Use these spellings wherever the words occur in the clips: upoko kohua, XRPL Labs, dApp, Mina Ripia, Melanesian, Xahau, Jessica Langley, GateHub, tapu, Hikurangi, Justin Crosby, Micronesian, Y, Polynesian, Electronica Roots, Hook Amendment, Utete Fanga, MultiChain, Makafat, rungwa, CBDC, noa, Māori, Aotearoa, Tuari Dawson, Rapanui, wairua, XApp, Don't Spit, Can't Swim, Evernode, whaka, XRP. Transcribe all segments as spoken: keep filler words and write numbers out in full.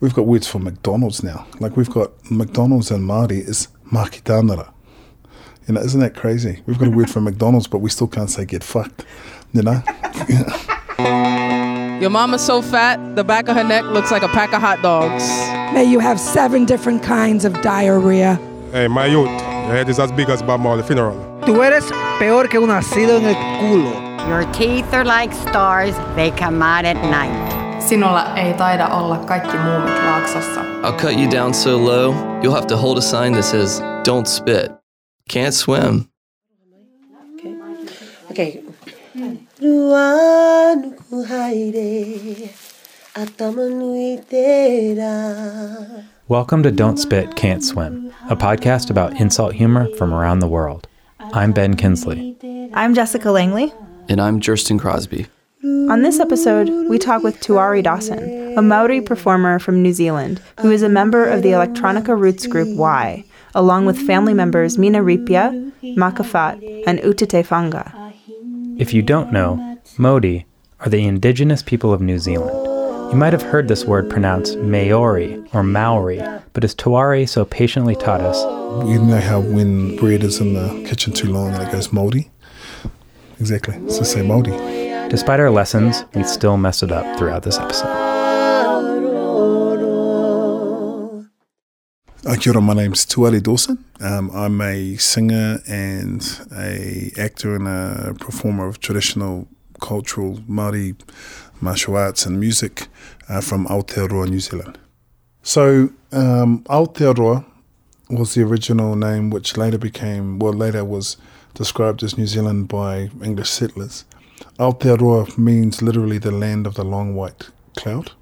We've got words for McDonald's now. Like, we've got McDonald's in Māori is makitanara. You know, isn't that crazy? We've got a word for McDonald's, but we still can't say get fucked, you know? Your mama's so fat, the back of her neck looks like a pack of hot dogs. May you have seven different kinds of diarrhea. Hey, my youth, your head is as big as Bob Marley's funeral. Tú eres peor que un nacido en el culo. Your teeth are like stars, they come out at night. Sinulla ei taida olla kaikki muumit Laaksossa. I'll cut you down so low, you'll have to hold a sign that says, Don't Spit. Can't Swim. Okay. Okay. Welcome to Don't Spit, Can't Swim, a podcast about insult humor from around the world. I'm Ben Kinsley. I'm Jessica Langley. And I'm Justin Crosby. On this episode, we talk with Tuari Dawson, a Maori performer from New Zealand, who is a member of the Electronica Roots group Y, along with family members Mina Ripia, Makafat, and Utete Fanga. If you don't know, Māori are the indigenous people of New Zealand. You might have heard this word pronounced Maori or Maori, but as Tuari so patiently taught us, you know how when bread is in the kitchen too long and it goes mouldy? Exactly, it's the same Māori. Despite our lessons, we still messed it up throughout this episode. Kia ora, my name's Tuari Dawson. Um, I'm a singer and a actor and a performer of traditional cultural Māori martial arts and music uh, from Aotearoa, New Zealand. So um, Aotearoa was the original name, which later became, well, later was described as New Zealand by English settlers. Aotearoa means literally the land of the long white cloud.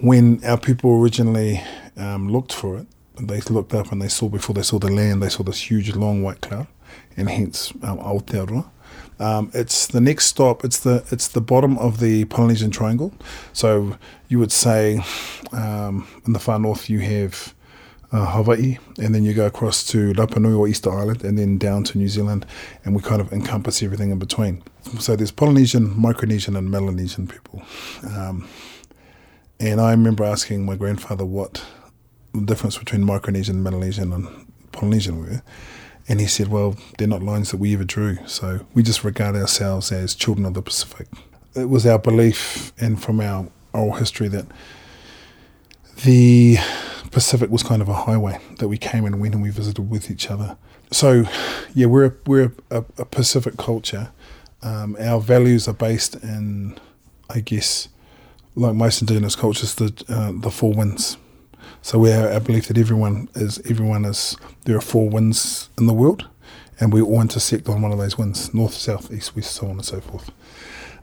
When our people originally um, looked for it, they looked up and they saw, before they saw the land, they saw this huge long white cloud, and hence um, Aotearoa. Um, it's the next stop, it's the it's the bottom of the Polynesian triangle. So you would say um, in the far north you have Uh, Hawaii, and then you go across to Rapanui or Easter Island, and then down to New Zealand, and we kind of encompass everything in between. So there's Polynesian, Micronesian, and Melanesian people. Um, and I remember asking my grandfather what the difference between Micronesian, Melanesian, and Polynesian were, and he said, well, they're not lines that we ever drew, so we just regard ourselves as children of the Pacific. It was our belief, and from our oral history, that the Pacific was kind of a highway that we came and went and we visited with each other. So, yeah, we're a, we're a, a Pacific culture. Um, our values are based in, I guess, like most indigenous cultures, the uh, the four winds. So we have our belief that everyone is everyone is there are four winds in the world, and we all intersect on one of those winds: north, south, east, west, so on and so forth.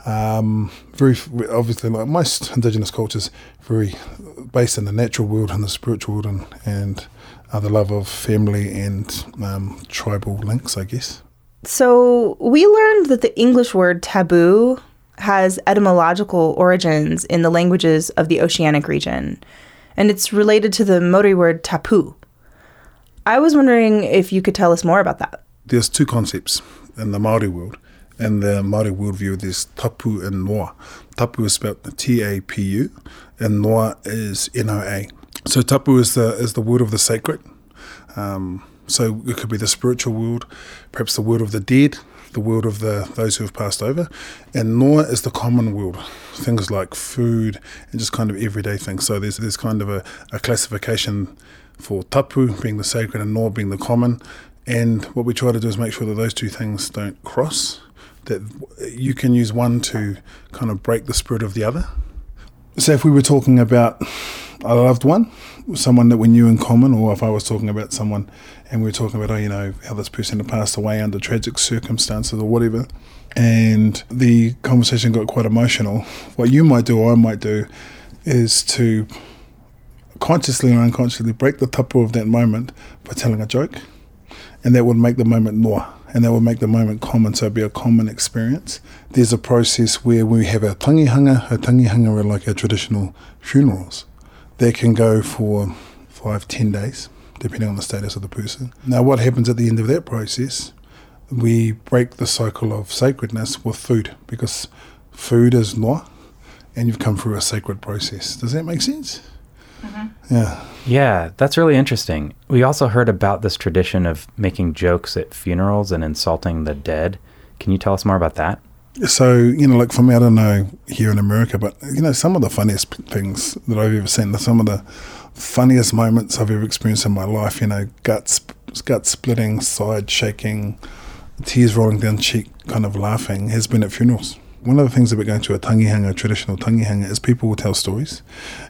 Um, very obviously, like most indigenous cultures, very based in the natural world and the spiritual world, and, and uh, the love of family and um, tribal links, I guess. So we learned that the English word tabu has etymological origins in the languages of the Oceanic region, and it's related to the Māori word tapu. I was wondering if you could tell us more about that. There's two concepts in the Māori world. In the Māori worldview, there's tapu and noa. Tapu is spelled T A P U, and noa is N O A. So tapu is the is the word of the sacred. Um, so it could be the spiritual world, perhaps the world of the dead, the world of the those who have passed over. And noa is the common world, things like food and just kind of everyday things. So there's there's kind of a, a classification for tapu being the sacred and noa being the common. And what we try to do is make sure that those two things don't cross, that you can use one to kind of break the spirit of the other. So if we were talking about a loved one, someone that we knew in common, or if I was talking about someone and we were talking about, oh, you know, how this person had passed away under tragic circumstances or whatever, and the conversation got quite emotional, what you might do or I might do is to consciously or unconsciously break the tapu of that moment by telling a joke, and that would make the moment noa. And that would make the moment common, so it'd be a common experience. There's a process where we have our tangihanga. Our tangihanga are like our traditional funerals. They can go for five, ten days, depending on the status of the person. Now, what happens at the end of that process, we break the cycle of sacredness with food, because food is noa, and you've come through a sacred process. Does that make sense? Mm-hmm. Yeah. Yeah, that's really interesting. We also heard about this tradition of making jokes at funerals and insulting the dead. Can you tell us more about that? So, you know, like for me, I don't know here in America, but, you know, some of the funniest things that I've ever seen, some of the funniest moments I've ever experienced in my life, you know, guts, gut splitting, side shaking, tears rolling down cheek, kind of laughing, has been at funerals. One of the things about going to a tangihanga, a traditional tangihanga, is people will tell stories.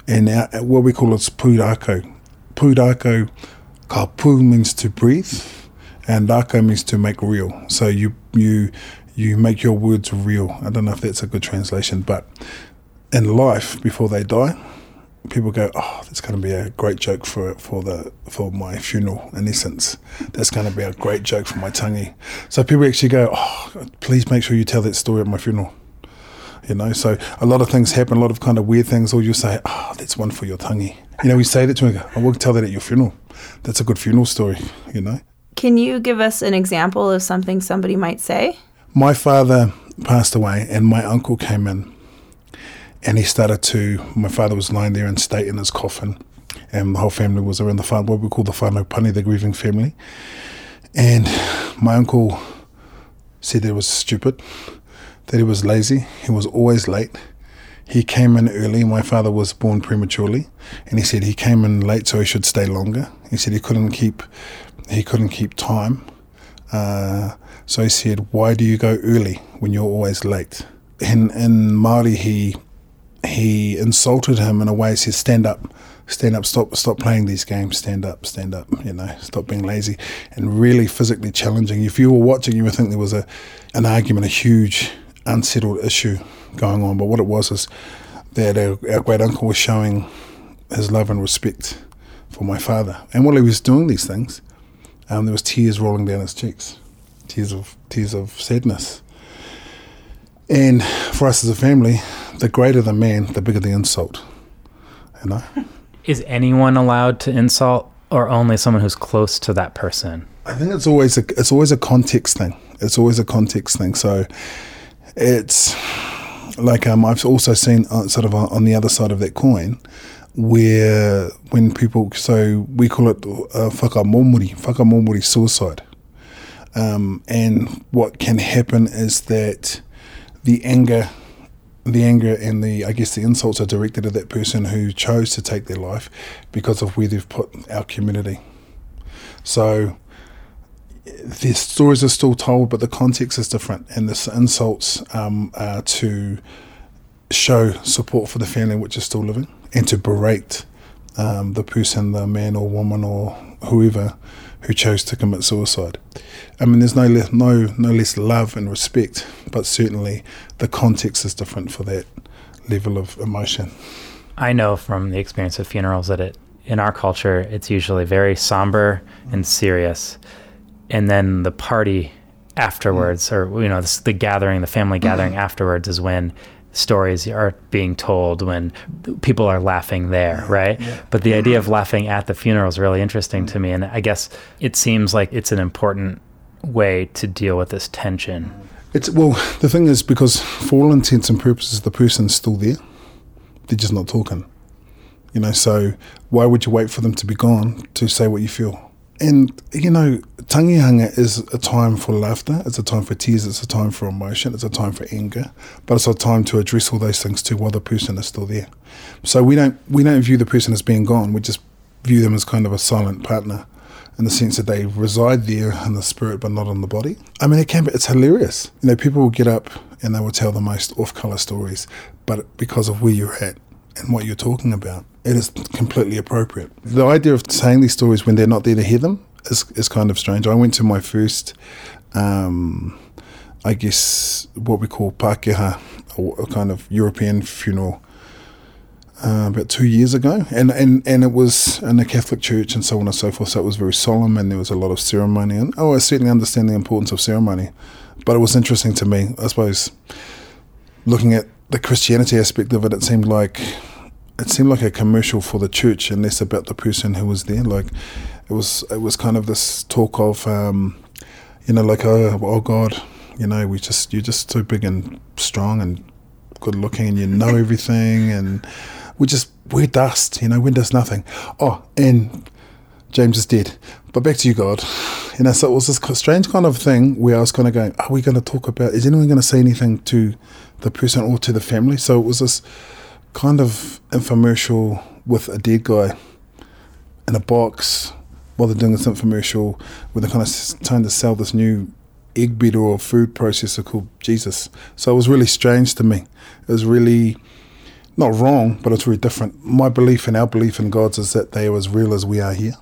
And our, what we call is pūdakō. Pūdakō, ka pū means to breathe, and dako means to make real. So you you you make your words real. I don't know if that's a good translation, but in life, before they die, people go, oh, that's going to be a great joke for for the for my funeral, in essence. That's going to be a great joke for my tangi. So people actually go, oh, please make sure you tell that story at my funeral. You know, so a lot of things happen, a lot of kind of weird things, or you say, oh, that's one for your tangi. You know, we say that to them, I will tell that at your funeral. That's a good funeral story, you know. Can you give us an example of something somebody might say? My father passed away and my uncle came in. And he started to, my father was lying there in state in his coffin, and the whole family was around the whanau, what we call the whanau pane, the grieving family. And my uncle said that he was stupid, that he was lazy, he was always late. He came in early, my father was born prematurely, and he said he came in late so he should stay longer. He said he couldn't keep, he couldn't keep time. Uh, so he said, why do you go early when you're always late? And in Māori, he... he insulted him in a way. He says, stand up, stand up, stop stop playing these games, stand up, stand up, you know, stop being lazy, and really physically challenging. If you were watching, you would think there was a an argument, a huge unsettled issue going on. But what it was is that our, our great uncle was showing his love and respect for my father. And while he was doing these things, um, there was tears rolling down his cheeks, tears of tears of sadness. And for us as a family, the greater the man, the bigger the insult. You know? Is anyone allowed to insult, or only someone who's close to that person? I think it's always a, it's always a context thing. It's always a context thing. So it's like um, I've also seen sort of on the other side of that coin where when people, so we call it uh, whakamomori, whakamomori suicide. Um, and what can happen is that the anger, the anger and the, I guess the insults are directed at that person who chose to take their life because of where they've put our community. So the stories are still told, but the context is different. And the insults um, are to show support for the family which is still living, and to berate um, the person, the man or woman or whoever who chose to commit suicide. I mean, there's no le- no no less love and respect, but certainly the context is different for that level of emotion. I know from the experience of funerals that it, in our culture, it's usually very somber and serious, and then the party afterwards, mm. or you know, the, the gathering, the family gathering mm. afterwards, is when stories are being told, when people are laughing there, right? Yeah. But the idea of laughing at the funeral is really interesting to me, and I guess it seems like it's an important way to deal with this tension. It's, well, the thing is, because for all intents and purposes, the person's still there. They're just not talking. You know, so why would you wait for them to be gone to say what you feel? And, you know, tangihanga is a time for laughter, it's a time for tears, it's a time for emotion, it's a time for anger, but it's a time to address all those things too while the person is still there. So we don't we don't view the person as being gone, we just view them as kind of a silent partner in the sense that they reside there in the spirit but not in the body. I mean, it can be, it's hilarious. You know, people will get up and they will tell the most off-colour stories, but because of where you're at and what you're talking about, it is completely appropriate. The idea of saying these stories when they're not there to hear them is is kind of strange. I went to my first, um, I guess, what we call Pākehā, a, a kind of European funeral, uh, about two years ago. And, and, and it was in a Catholic church and so on and so forth, so it was very solemn and there was a lot of ceremony. And oh, I certainly understand the importance of ceremony. But it was interesting to me, I suppose, looking at the Christianity aspect of it, it seemed like... it seemed like a commercial for the church and less about the person who was there. Like it was it was kind of this talk of, um, you know, like, oh, oh God, you know, we just you're just so big and strong and good looking and you know everything and we just, we're dust, you know, we're just nothing. Oh, and James is dead. But back to you, God. You know, so it was this strange kind of thing where I was kind of going, are we going to talk about, is anyone going to say anything to the person or to the family? So it was this kind of infomercial with a dead guy in a box while they're doing this infomercial where they're kind of trying to sell this new egg beater or food processor called Jesus. So it was really strange to me. It was really not wrong, but it's really different. My belief and our belief in gods is that they are as real as we are here.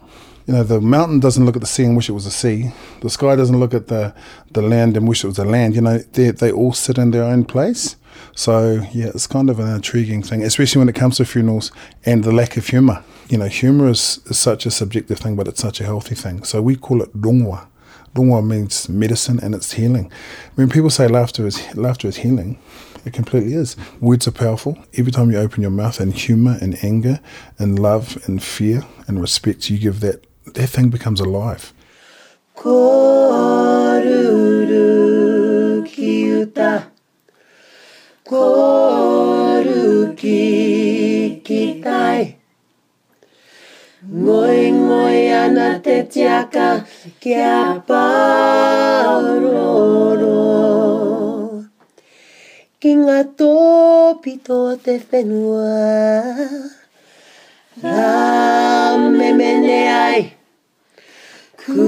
You know, the mountain doesn't look at the sea and wish it was a sea. The sky doesn't look at the, the land and wish it was a land. You know, they they all sit in their own place. So, yeah, it's kind of an intriguing thing, especially when it comes to funerals and the lack of humour. You know, humour is, is such a subjective thing, but it's such a healthy thing. So we call it rungwa. Rungwa means medicine and it's healing. When people say laughter is laughter is healing, it completely is. Words are powerful. Every time you open your mouth in humour and anger and love and fear and respect, you give that, that thing becomes alive. Koruru ki uta, koru ki kitai, ngoi ngoi ana te tiaka kia paororo, kinga tōpito te whenua, rā me mene ai, ku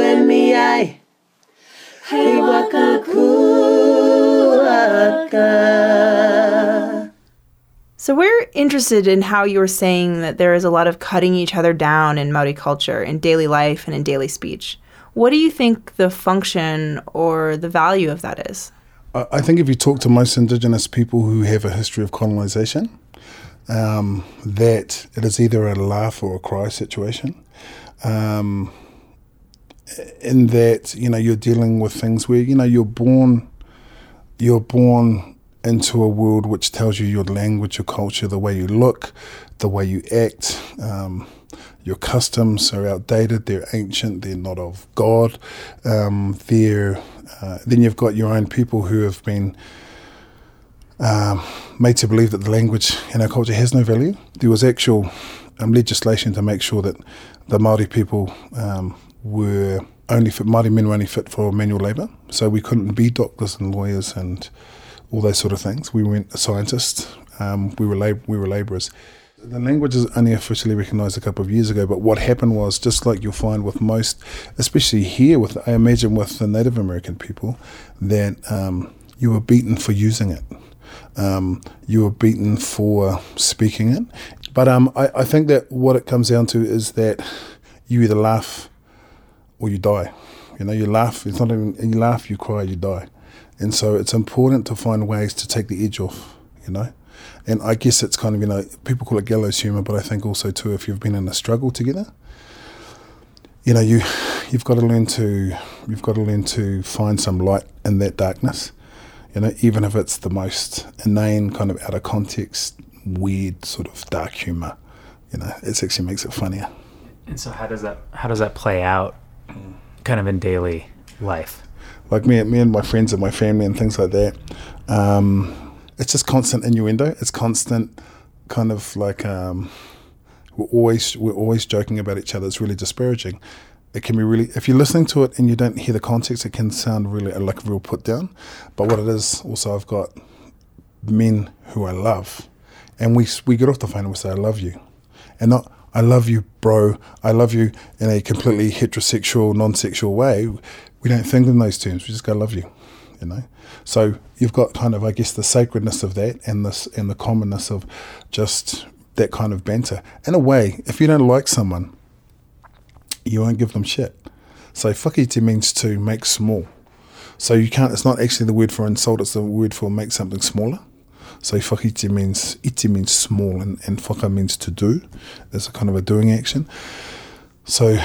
e mi ai, hei waka kuaka. So we're interested in how you were saying that there is a lot of cutting each other down in Māori culture, in daily life and in daily speech. What do you think the function or the value of that is? I think if you talk to most Indigenous people who have a history of colonization, um, that it is either a laugh or a cry situation. Um, in that, you know, you're dealing with things where, you know, you're born... You're born into a world which tells you your language, your culture, the way you look, the way you act. Um, your customs are outdated. They're ancient. They're not of God. Um, they're, uh, then you've got your own people who have been um, made to believe that the language and our culture has no value. There was actual um, legislation to make sure that the Māori people um, were... Only fit, Māori men were only fit for manual labour, so we couldn't be doctors and lawyers and all those sort of things. We weren't scientists. Um, we were lab- we were labourers. The language is only officially recognised a couple of years ago. But what happened was, just like you'll find with most, especially here with, I imagine with the Native American people, that um, you were beaten for using it. Um, you were beaten for speaking it. But um, I, I think that what it comes down to is that you either laugh or you die. You know, you laugh, it's not even, you laugh, you cry, you die. And so it's important to find ways to take the edge off, you know. And I guess it's kind of, you know, people call it gallows humour, but I think also too, if you've been in a struggle together, you know, you, you've got to learn to, you've got to learn to find some light in that darkness, you know, even if it's the most inane, kind of out of context, weird sort of dark humour, you know, it actually makes it funnier. And so how does that, how does that play out? Kind of in daily life, like me, me and my friends and my family and things like that. Um, it's just constant innuendo. It's constant, kind of like um, we're always we're always joking about each other. It's really disparaging. It can be really, if you're listening to it and you don't hear the context, it can sound really like a real put down. But what it is, also I've got men who I love, and we we get off the phone and we say I love you, and not. I love you, bro. I love you in a completely heterosexual, non-sexual way. We don't think in those terms. We just go, love you, you know. So you've got kind of, I guess, the sacredness of that and this and the commonness of just that kind of banter. In a way, if you don't like someone, you won't give them shit. So fakiti means to make small. So you can't. It's not actually the word for insult. It's the word for make something smaller. So fakiti means, iti means small, and, and whaka means to do. It's a kind of a doing action. So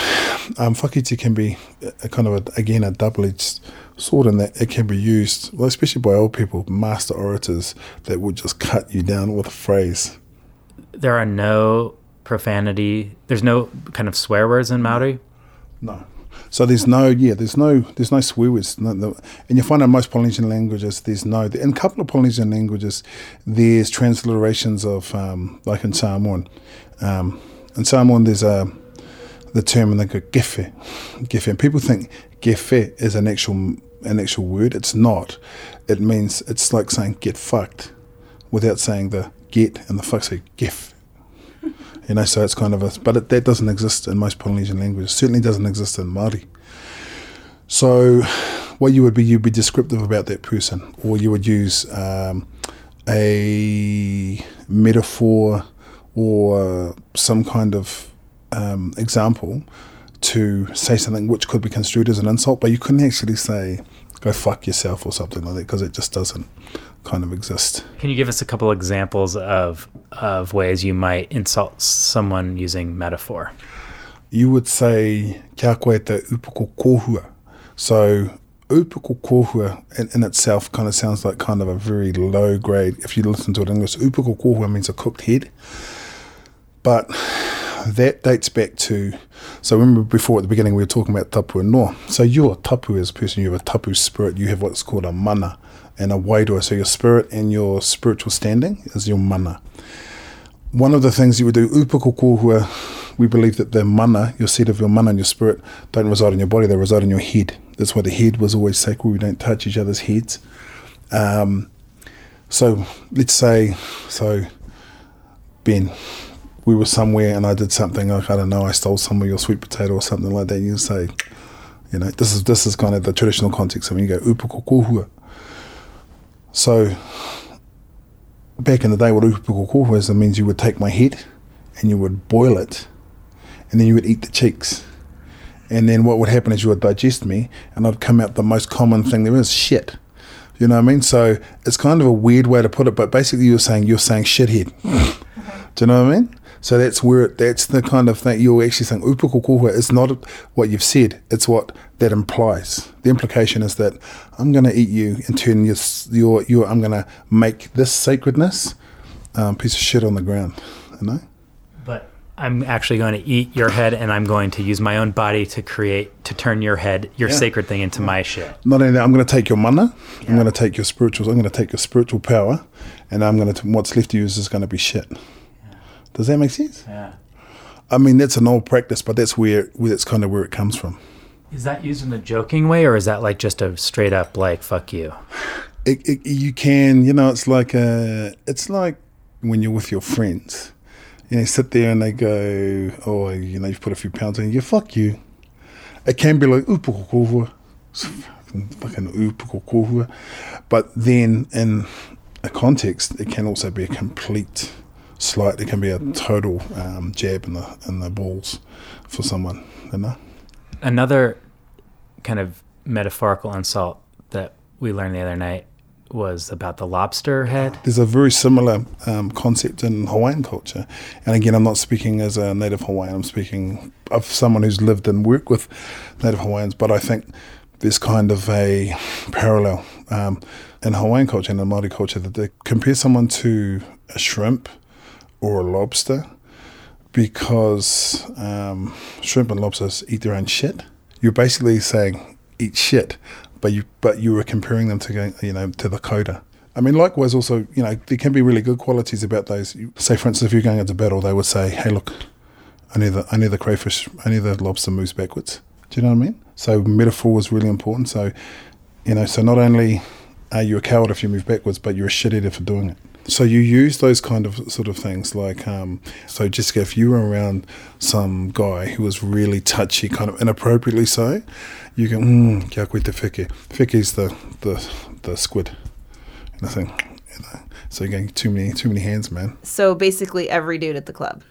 um, fakiti can be a kind of, a, again, a double-edged sword in that it can be used, well, especially by old people, master orators that would just cut you down with a phrase. There are no profanity. There's no kind of swear words in Māori? No. So there's no, yeah, there's no, there's no swear words. No, no. And you find in most Polynesian languages, there's no, in a couple of Polynesian languages, there's transliterations of, um, like in Samoan. Um, in Samoan, there's a, the term, and they go, gefe, gefe. And people think gefe is an actual, an actual word. It's not. It means, it's like saying get fucked without saying the get and the fuck, so gef. You know, so it's kind of a, but it, that doesn't exist in most Polynesian languages. Certainly doesn't exist in Māori. So, what you would be, you'd be descriptive about that person, or you would use um, a metaphor or some kind of um, example to say something which could be construed as an insult, but you couldn't actually say "go fuck yourself" or something like that because it just doesn't kind of exist. Can you give us a couple examples of of ways you might insult someone using metaphor? You would say kia koe te upoko kohua. So upoko kohua in, in itself kind of sounds like kind of a very low grade. If you listen to it in English, upoko kohua means a cooked head, but that dates back to, so remember before at the beginning we were talking about tapu and noa. So you're tapu as a person, you have a tapu spirit, you have what's called a mana and a wairua. So your spirit and your spiritual standing is your mana. One of the things you would do, upoko kohua, we believe that the mana, your seat of your mana and your spirit, don't reside in your body, they reside in your head. That's why the head was always sacred, we don't touch each other's heads. Um, so let's say, so Ben, we were somewhere and I did something, like, I don't know, I stole some of your sweet potato or something like that, you say, you know, this is this is kind of the traditional context. I mean, you go, upoko kohua. So, back in the day, what upoko kohua is, it means you would take my head and you would boil it and then you would eat the cheeks. And then what would happen is you would digest me and I'd come out the most common thing there is, shit. You know what I mean? So, it's kind of a weird way to put it, but basically you're saying, you're saying shithead. Do you know what I mean? So that's where it, that's the kind of thing you're actually saying. Upoko kohua is not what you've said; it's what that implies. The implication is that I'm going to eat you and turn your your your. I'm going to make this sacredness um, piece of shit on the ground. You know. But I'm actually going to eat your head, and I'm going to use my own body to create to turn your head, your yeah. sacred thing, into yeah. my shit. Not only that, I'm going to take your mana. Yeah. I'm going to take your spirituals. I'm going to take your spiritual power, and I'm going to what's left of you is just going to be shit. Does that make sense? Yeah. I mean, that's an old practice, but that's where, where that's kind of where it comes from. Is that used in a joking way, or is that like just a straight up like "fuck you"? It, it, you can, you know, it's like a, it's like when you're with your friends, you know, you sit there and they go, "Oh, you know, you've put a few pounds in, you fuck you." It can be like upoko kohua, fucking upoko kohua, but then in a context, it can also be a complete slight, it can be a total um, jab in the in the balls for someone, you know? Another kind of metaphorical insult that we learned the other night was about the lobster head. There's a very similar um, concept in Hawaiian culture. And again, I'm not speaking as a native Hawaiian, I'm speaking of someone who's lived and worked with native Hawaiians, but I think there's kind of a parallel um, in Hawaiian culture and in Māori culture that they compare someone to a shrimp or a lobster, because um, shrimp and lobsters eat their own shit. You're basically saying eat shit, but you but you were comparing them to going, you know, to the coda. I mean, likewise, also, you know, there can be really good qualities about those. You, say, for instance, if you're going into battle, they would say, "Hey, look, only the only the crayfish, only the lobster moves backwards." Do you know what I mean? So metaphor was really important. So, you know, so not only are you a coward if you move backwards, but you're a shithead for doing it. So you use those kind of sort of things like, um, so Jessica, if you were around some guy who was really touchy, kind of inappropriately so, you go, mm, kia koe te whike. Whike is the, the, the squid. And I think, you know, so you're going, too many, too many hands, man. So basically every dude at the club.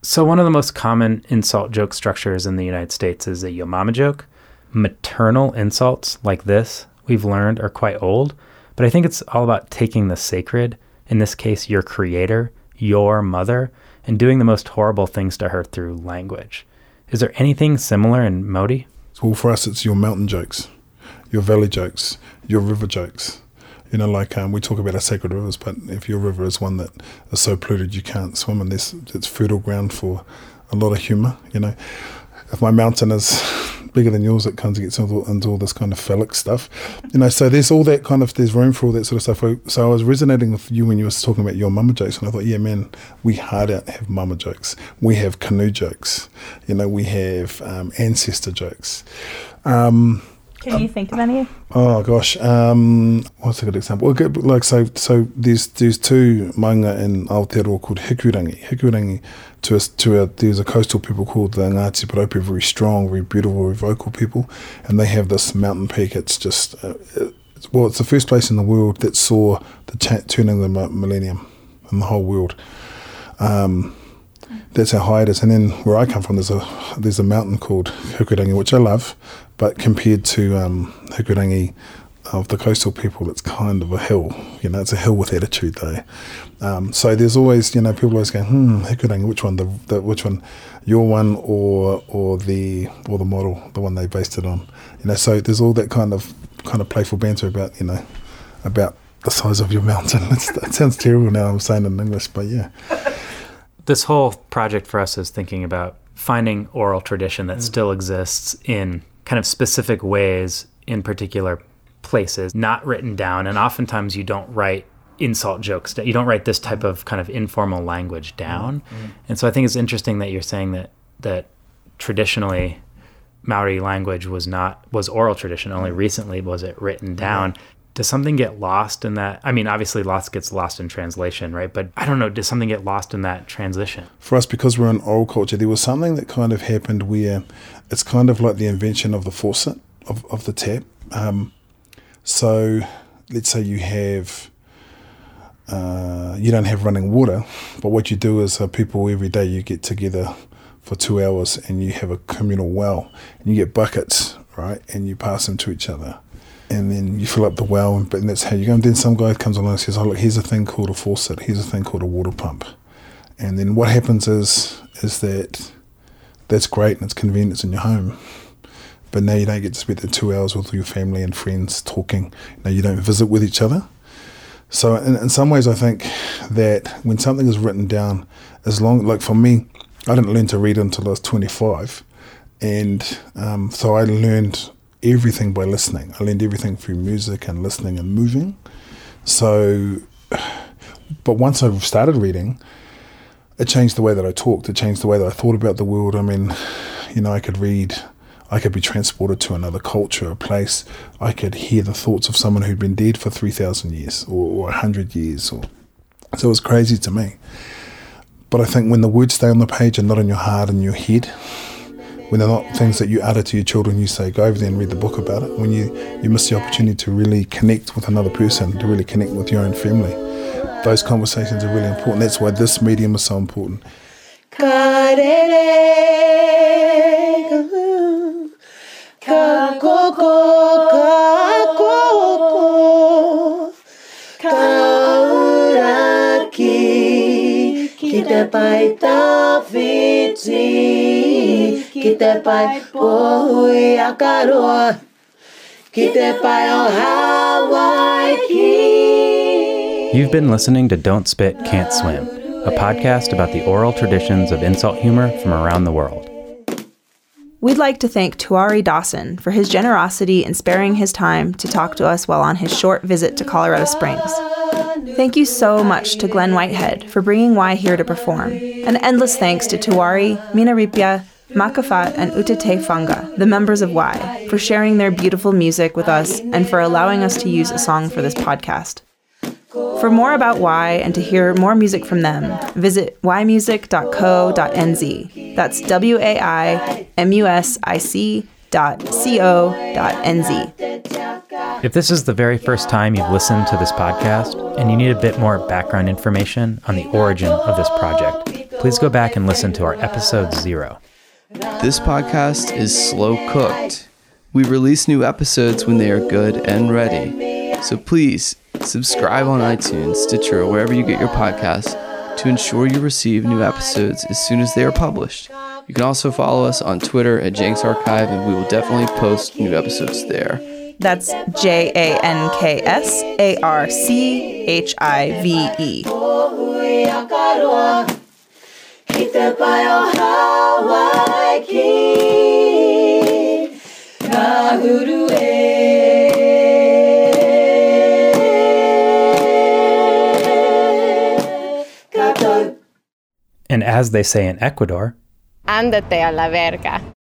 So one of the most common insult joke structures in the United States is a yo mama joke. Maternal insults like this, we've learned, are quite old, but I think it's all about taking the sacred, in this case, your creator, your mother, and doing the most horrible things to her through language. Is there anything similar in Māori? Well, for us, it's your mountain jokes, your valley jokes, your river jokes. You know, like um, we talk about our sacred rivers, but if your river is one that is so polluted you can't swim in this, it's fertile ground for a lot of humour, you know. If my mountain is bigger than yours that comes and gets into, into all this kind of phallic stuff, you know. So there's all that kind of, there's room for all that sort of stuff. So I was resonating with you when you were talking about your mama jokes, and I thought, yeah, man, we hard out have mama jokes. We have canoe jokes, you know. We have um, ancestor jokes. Um, Can you think of any? Oh gosh, um, what's a good example? Well, like so, so there's there's two manga in Aotearoa called Hikurangi. Hikurangi to us to a, there's a coastal people called the Ngāti Porou, very strong, very beautiful, very vocal people, and they have this mountain peak. It's just uh, it, well, it's the first place in the world that saw the cha- turning of the millennium in the whole world. Um, that's how high it is. And then where I come from, there's a there's a mountain called Hikurangi, which I love. But compared to um, Hikurangi of the coastal people, it's kind of a hill. You know, it's a hill with attitude, though. Um, so there's always, you know, people always go, hmm, Hikurangi, which one? The, the which one? Your one or or the or the model, the one they based it on. You know, so there's all that kind of kind of playful banter about, you know, about the size of your mountain. It's, it sounds terrible now I'm saying it in English, but yeah. This whole project for us is thinking about finding oral tradition that mm. still exists in kind of specific ways in particular places, not written down. And oftentimes you don't write insult jokes. You don't write this type of kind of informal language down. Mm-hmm. And so I think it's interesting that you're saying that that traditionally Maori language was not, was oral tradition. Only recently was it written down. Mm-hmm. Does something get lost in that? I mean, obviously lots gets lost in translation, right? But I don't know, does something get lost in that transition? For us, because we're an oral culture, there was something that kind of happened where it's kind of like the invention of the faucet, of, of the tap. Um, so let's say you have, uh, you don't have running water, but what you do is uh, people every day, you get together for two hours and you have a communal well and you get buckets, right? And you pass them to each other. And then you fill up the well, and, and that's how you go. And then some guy comes along and says, oh, look, here's a thing called a faucet. Here's a thing called a water pump. And then what happens is is that that's great and it's convenient in your home. But now you don't get to spend the two hours with your family and friends talking. Now you don't visit with each other. So in, in some ways I think that when something is written down, as long, like for me, I didn't learn to read until I was twenty-five. And um, so I learned everything by listening. I learned everything through music and listening and moving. So, but once I started reading, it changed the way that I talked. It changed the way that I thought about the world. I mean, you know, I could read, I could be transported to another culture, a place. I could hear the thoughts of someone who'd been dead for three thousand years or, or one hundred years. Or, so it was crazy to me. But I think when the words stay on the page and not in your heart and your head, when they're not things that you utter to your children, you say, go over there and read the book about it. When you, you miss the opportunity to really connect with another person, to really connect with your own family. Those conversations are really important. That's why this medium is so important. Ki te pai pōhui a karoa, ki te pai o Hawaii ki. You've been listening to Don't Spit, Can't Swim, a podcast about the oral traditions of insult humor from around the world. We'd like to thank Tuari Dawson for his generosity in sparing his time to talk to us while on his short visit to Colorado Springs. Thank you so much to Glenn Whitehead for bringing Y here to perform. And endless thanks to Tuari, Mina Ripia, Makafat and Utete Fanga, the members of Y, for sharing their beautiful music with us and for allowing us to use a song for this podcast. For more about Y and to hear more music from them, visit y music dot co dot n z. That's W A I M U S I C dot C-O dot N-Z. If this is the very first time you've listened to this podcast and you need a bit more background information on the origin of this project, please go back and listen to our episode zero. This podcast is slow cooked. We release new episodes when they are good and ready. So please subscribe on iTunes, Stitcher, or wherever you get your podcasts to ensure you receive new episodes as soon as they are published. You can also follow us on Twitter at Janks Archive, and we will definitely post new episodes there. That's J A N K S A R C H I V E. Ki te pai o Hawaii ki. huru e, kato. And as they say in Ecuador, ándate a la verga.